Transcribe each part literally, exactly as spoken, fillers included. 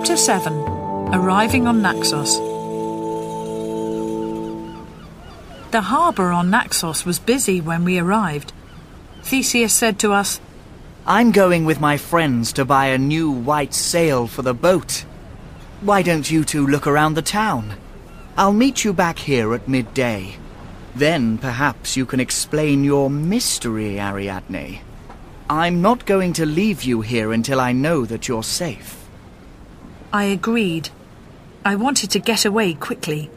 Chapter seven. Arriving on Naxos. The harbour on Naxos was busy when we arrived. Theseus said to us, "I'm going with my friends to buy a new white sail for the boat. Why don't you two look around the town? I'll meet you back here at midday. Then perhaps you can explain your mystery, Ariadne. I'm not going to leave you here until I know that you're safe." I agreed. I wanted to get away quickly.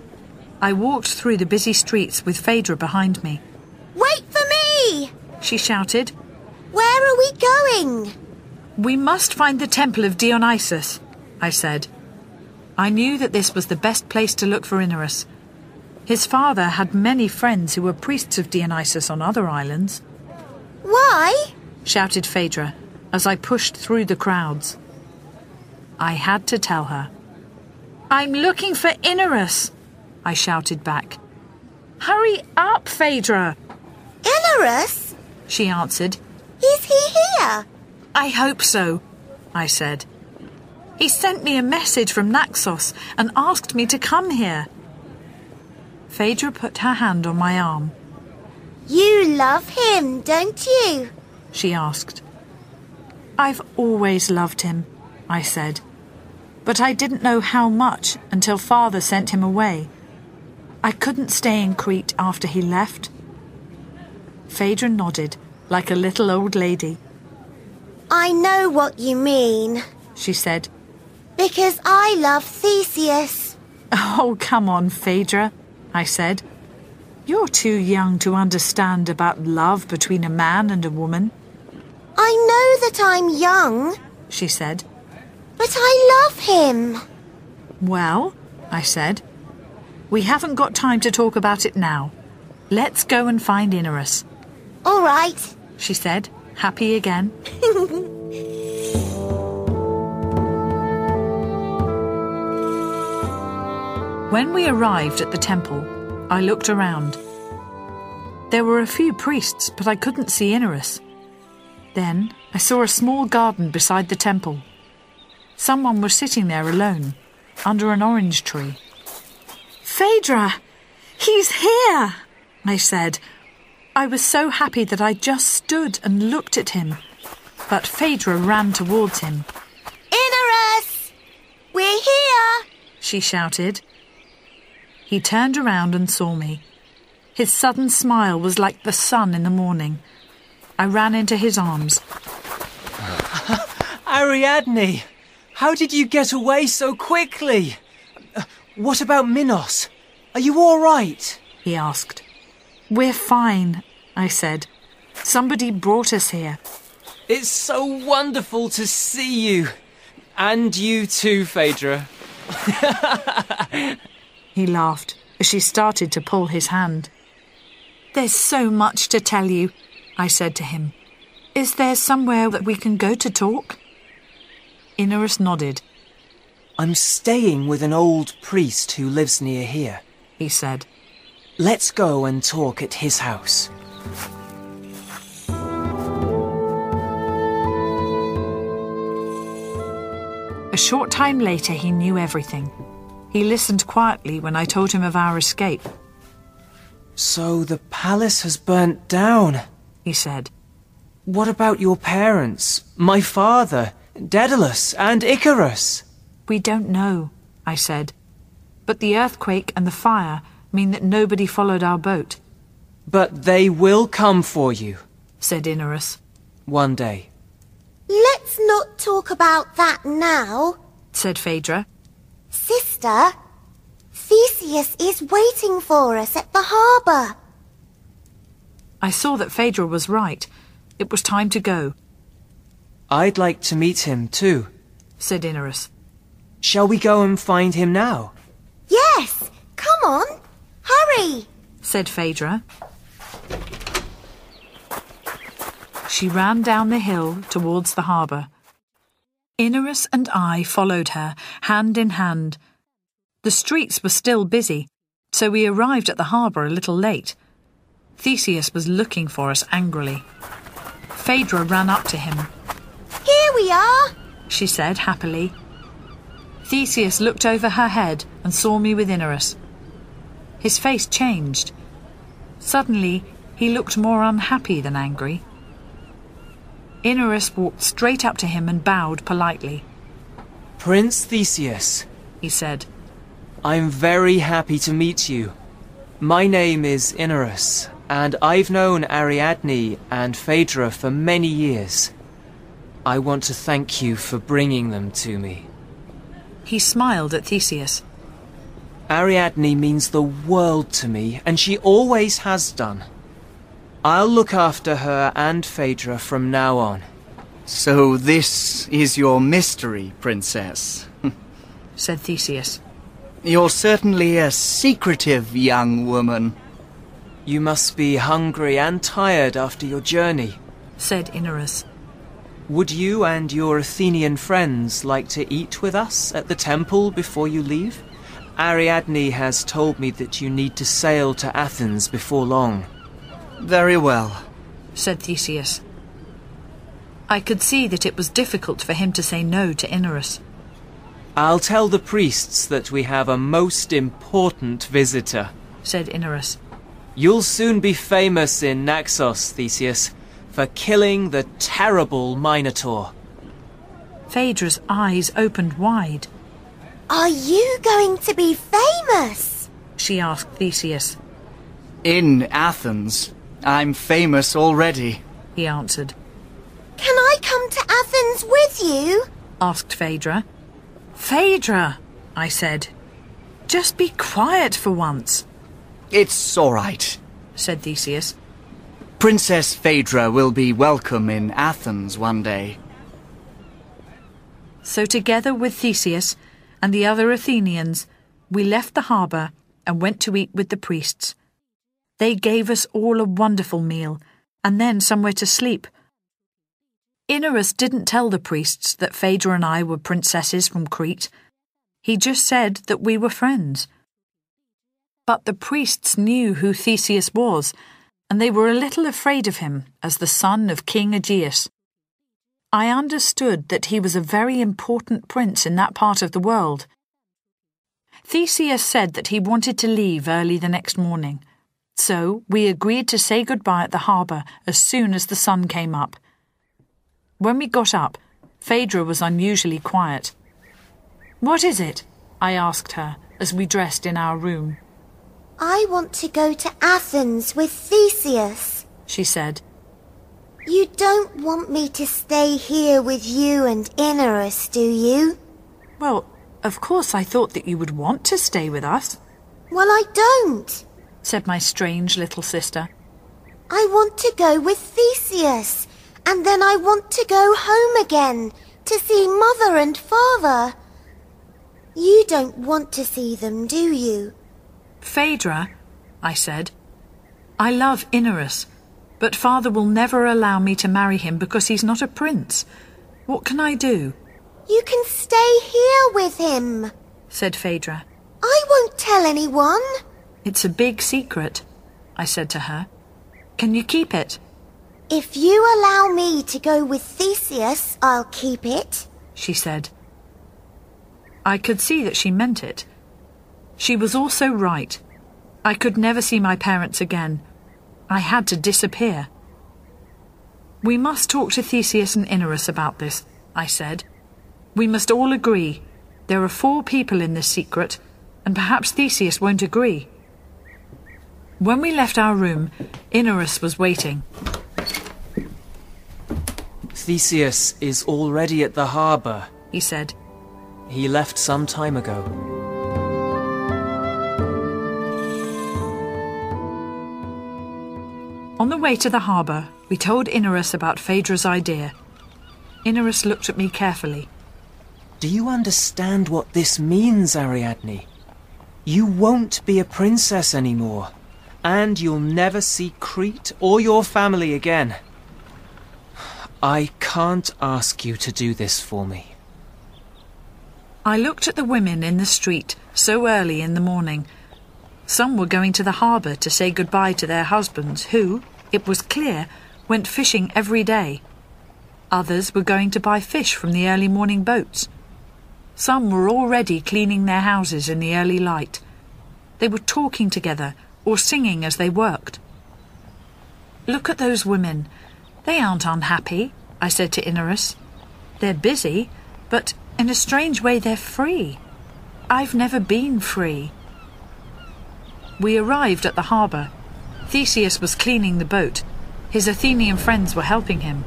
I walked through the busy streets with Phaedra behind me. "Wait for me!" she shouted. "Where are we going?" "We must find the temple of Dionysus," I said. I knew that this was the best place to look for Inarus. His father had many friends who were priests of Dionysus on other islands. "Why?" shouted Phaedra as I pushed through the crowds. I had to tell her. "I'm looking for Inarus," I shouted back. "Hurry up, Phaedra!" "Inarus?" she answered. "Is he here?" "I hope so," I said. "He sent me a message from Naxos and asked me to come here." Phaedra put her hand on my arm. "You love him, don't you?" she asked. "I've always loved him," I said, "but I didn't know how much until Father sent him away. I couldn't stay in Crete after he left." Phaedra nodded like a little old lady. "I know what you mean," she said, "because I love Theseus." "Oh, come on, Phaedra," I said. "You're too young to understand about love between a man and a woman." "I know that I'm young," she said, "but I love him." "Well," I said, "we haven't got time to talk about it now. Let's go and find Inarus." "All right," she said, happy again. When we arrived at the temple, I looked around. There were a few priests, but I couldn't see Inarus. Then I saw a small garden beside the temple. Someone was sitting there alone, under an orange tree. "Phaedra, he's here," I said. I was so happy that I just stood and looked at him. But Phaedra ran towards him. "Inarus, we're here," she shouted. He turned around and saw me. His sudden smile was like the sun in the morning. I ran into his arms. "Ariadne! How did you get away so quickly? What about Minos? Are you all right?" he asked. "We're fine," I said. "Somebody brought us here." "It's so wonderful to see you. And you too, Phaedra." He laughed as she started to pull his hand. "There's so much to tell you," I said to him. "Is there somewhere that we can go to talk?" Inarus nodded. "I'm staying with an old priest who lives near here," he said. "Let's go and talk at his house." A short time later, he knew everything. He listened quietly when I told him of our escape. "So the palace has burnt down," he said. "What about your parents, my father, Daedalus and Icarus?" "We don't know," I said. "But the earthquake and the fire mean that nobody followed our boat." "But they will come for you," said Inarus. "One day." "Let's not talk about that now," said Phaedra. "Sister, Theseus is waiting for us at the harbour." I saw that Phaedra was right. It was time to go. "I'd like to meet him too," said Inarus. "Shall we go and find him now?" "Yes, come on, hurry," said Phaedra. She ran down the hill towards the harbour. Inarus and I followed her, hand in hand. The streets were still busy, so we arrived at the harbour a little late. Theseus was looking for us angrily. Phaedra ran up to him. "Here we are," she said happily. Theseus looked over her head and saw me with Inarus. His face changed. Suddenly he looked more unhappy than angry. Inarus walked straight up to him and bowed politely. "Prince Theseus," he said, "I'm very happy to meet you. My name is Inarus, and I've known Ariadne and Phaedra for many years. I want to thank you for bringing them to me." He smiled at Theseus. "Ariadne means the world to me, and she always has done. I'll look after her and Phaedra from now on." "So this is your mystery, Princess," said Theseus. "You're certainly a secretive young woman." "You must be hungry and tired after your journey," said Inarus. "Would you and your Athenian friends like to eat with us at the temple before you leave? Ariadne has told me that you need to sail to Athens before long." "Very well," said Theseus. I could see that it was difficult for him to say no to Inarus. "I'll tell the priests that we have a most important visitor," said Inarus. "You'll soon be famous in Naxos, Theseus, for killing the terrible Minotaur." Phaedra's eyes opened wide. "Are you going to be famous?" she asked Theseus. "In Athens, I'm famous already," he answered. "Can I come to Athens with you?" asked Phaedra. "Phaedra," I said, "just be quiet for once." "It's all right," said Theseus. "Princess Phaedra will be welcome in Athens one day." So together with Theseus and the other Athenians, we left the harbour and went to eat with the priests. They gave us all a wonderful meal and then somewhere to sleep. Inarus didn't tell the priests that Phaedra and I were princesses from Crete. He just said that we were friends. But the priests knew who Theseus was, and they were a little afraid of him as the son of King Aegeus. I understood that he was a very important prince in that part of the world. Theseus said that he wanted to leave early the next morning, so we agreed to say goodbye at the harbour as soon as the sun came up. When we got up, Phaedra was unusually quiet. "What is it?" I asked her as we dressed in our room. "I want to go to Athens with Theseus," she said. "You don't want me to stay here with you and Inarus, do you?" "Well, of course I thought that you would want to stay with us." "Well, I don't," said my strange little sister. "I want to go with Theseus, and then I want to go home again to see Mother and Father. You don't want to see them, do you?" "Phaedra," I said, "I love Inarus, but Father will never allow me to marry him because he's not a prince. What can I do?" "You can stay here with him," said Phaedra. "I won't tell anyone." "It's a big secret," I said to her. "Can you keep it?" "If you allow me to go with Theseus, I'll keep it," she said. I could see that she meant it. She was also right. I could never see my parents again. I had to disappear. "We must talk to Theseus and Inarus about this," I said. "We must all agree. There are four people in this secret, and perhaps Theseus won't agree." When we left our room, Inarus was waiting. "Theseus is already at the harbour," he said. "He left some time ago." On the way to the harbour, we told Inarus about Phaedra's idea. Inarus looked at me carefully. "Do you understand what this means, Ariadne? You won't be a princess anymore, and you'll never see Crete or your family again. I can't ask you to do this for me." I looked at the women in the street so early in the morning. Some were going to the harbour to say goodbye to their husbands who, it was clear, went fishing every day. Others were going to buy fish from the early morning boats. Some were already cleaning their houses in the early light. They were talking together or singing as they worked. "Look at those women. They aren't unhappy," I said to Inarus. "They're busy, but in a strange way they're free. I've never been free." We arrived at the harbour. Theseus was cleaning the boat. His Athenian friends were helping him.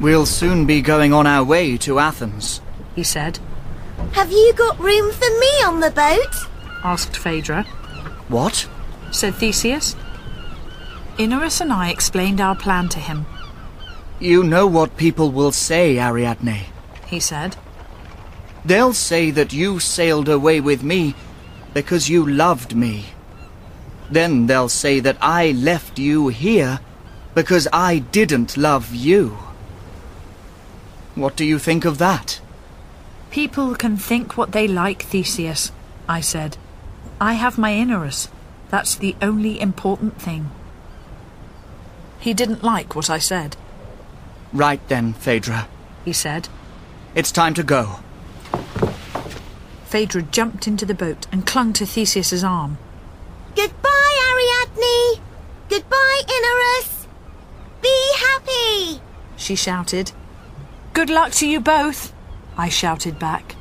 "We'll soon be going on our way to Athens," he said. "Have you got room for me on the boat?" asked Phaedra. "What?" said Theseus. Inarus and I explained our plan to him. "You know what people will say, Ariadne," he said. "They'll say that you sailed away with me because you loved me. Then they'll say that I left you here because I didn't love you. What do you think of that?" "People can think what they like, Theseus," I said. "I have my Inarus. That's the only important thing." He didn't like what I said. "Right then, Phaedra," he said. "It's time to go." Phaedra jumped into the boat and clung to Theseus's arm. "Goodbye, Ariadne! Goodbye, Inarus! Be happy!" she shouted. "Good luck to you both!" I shouted back.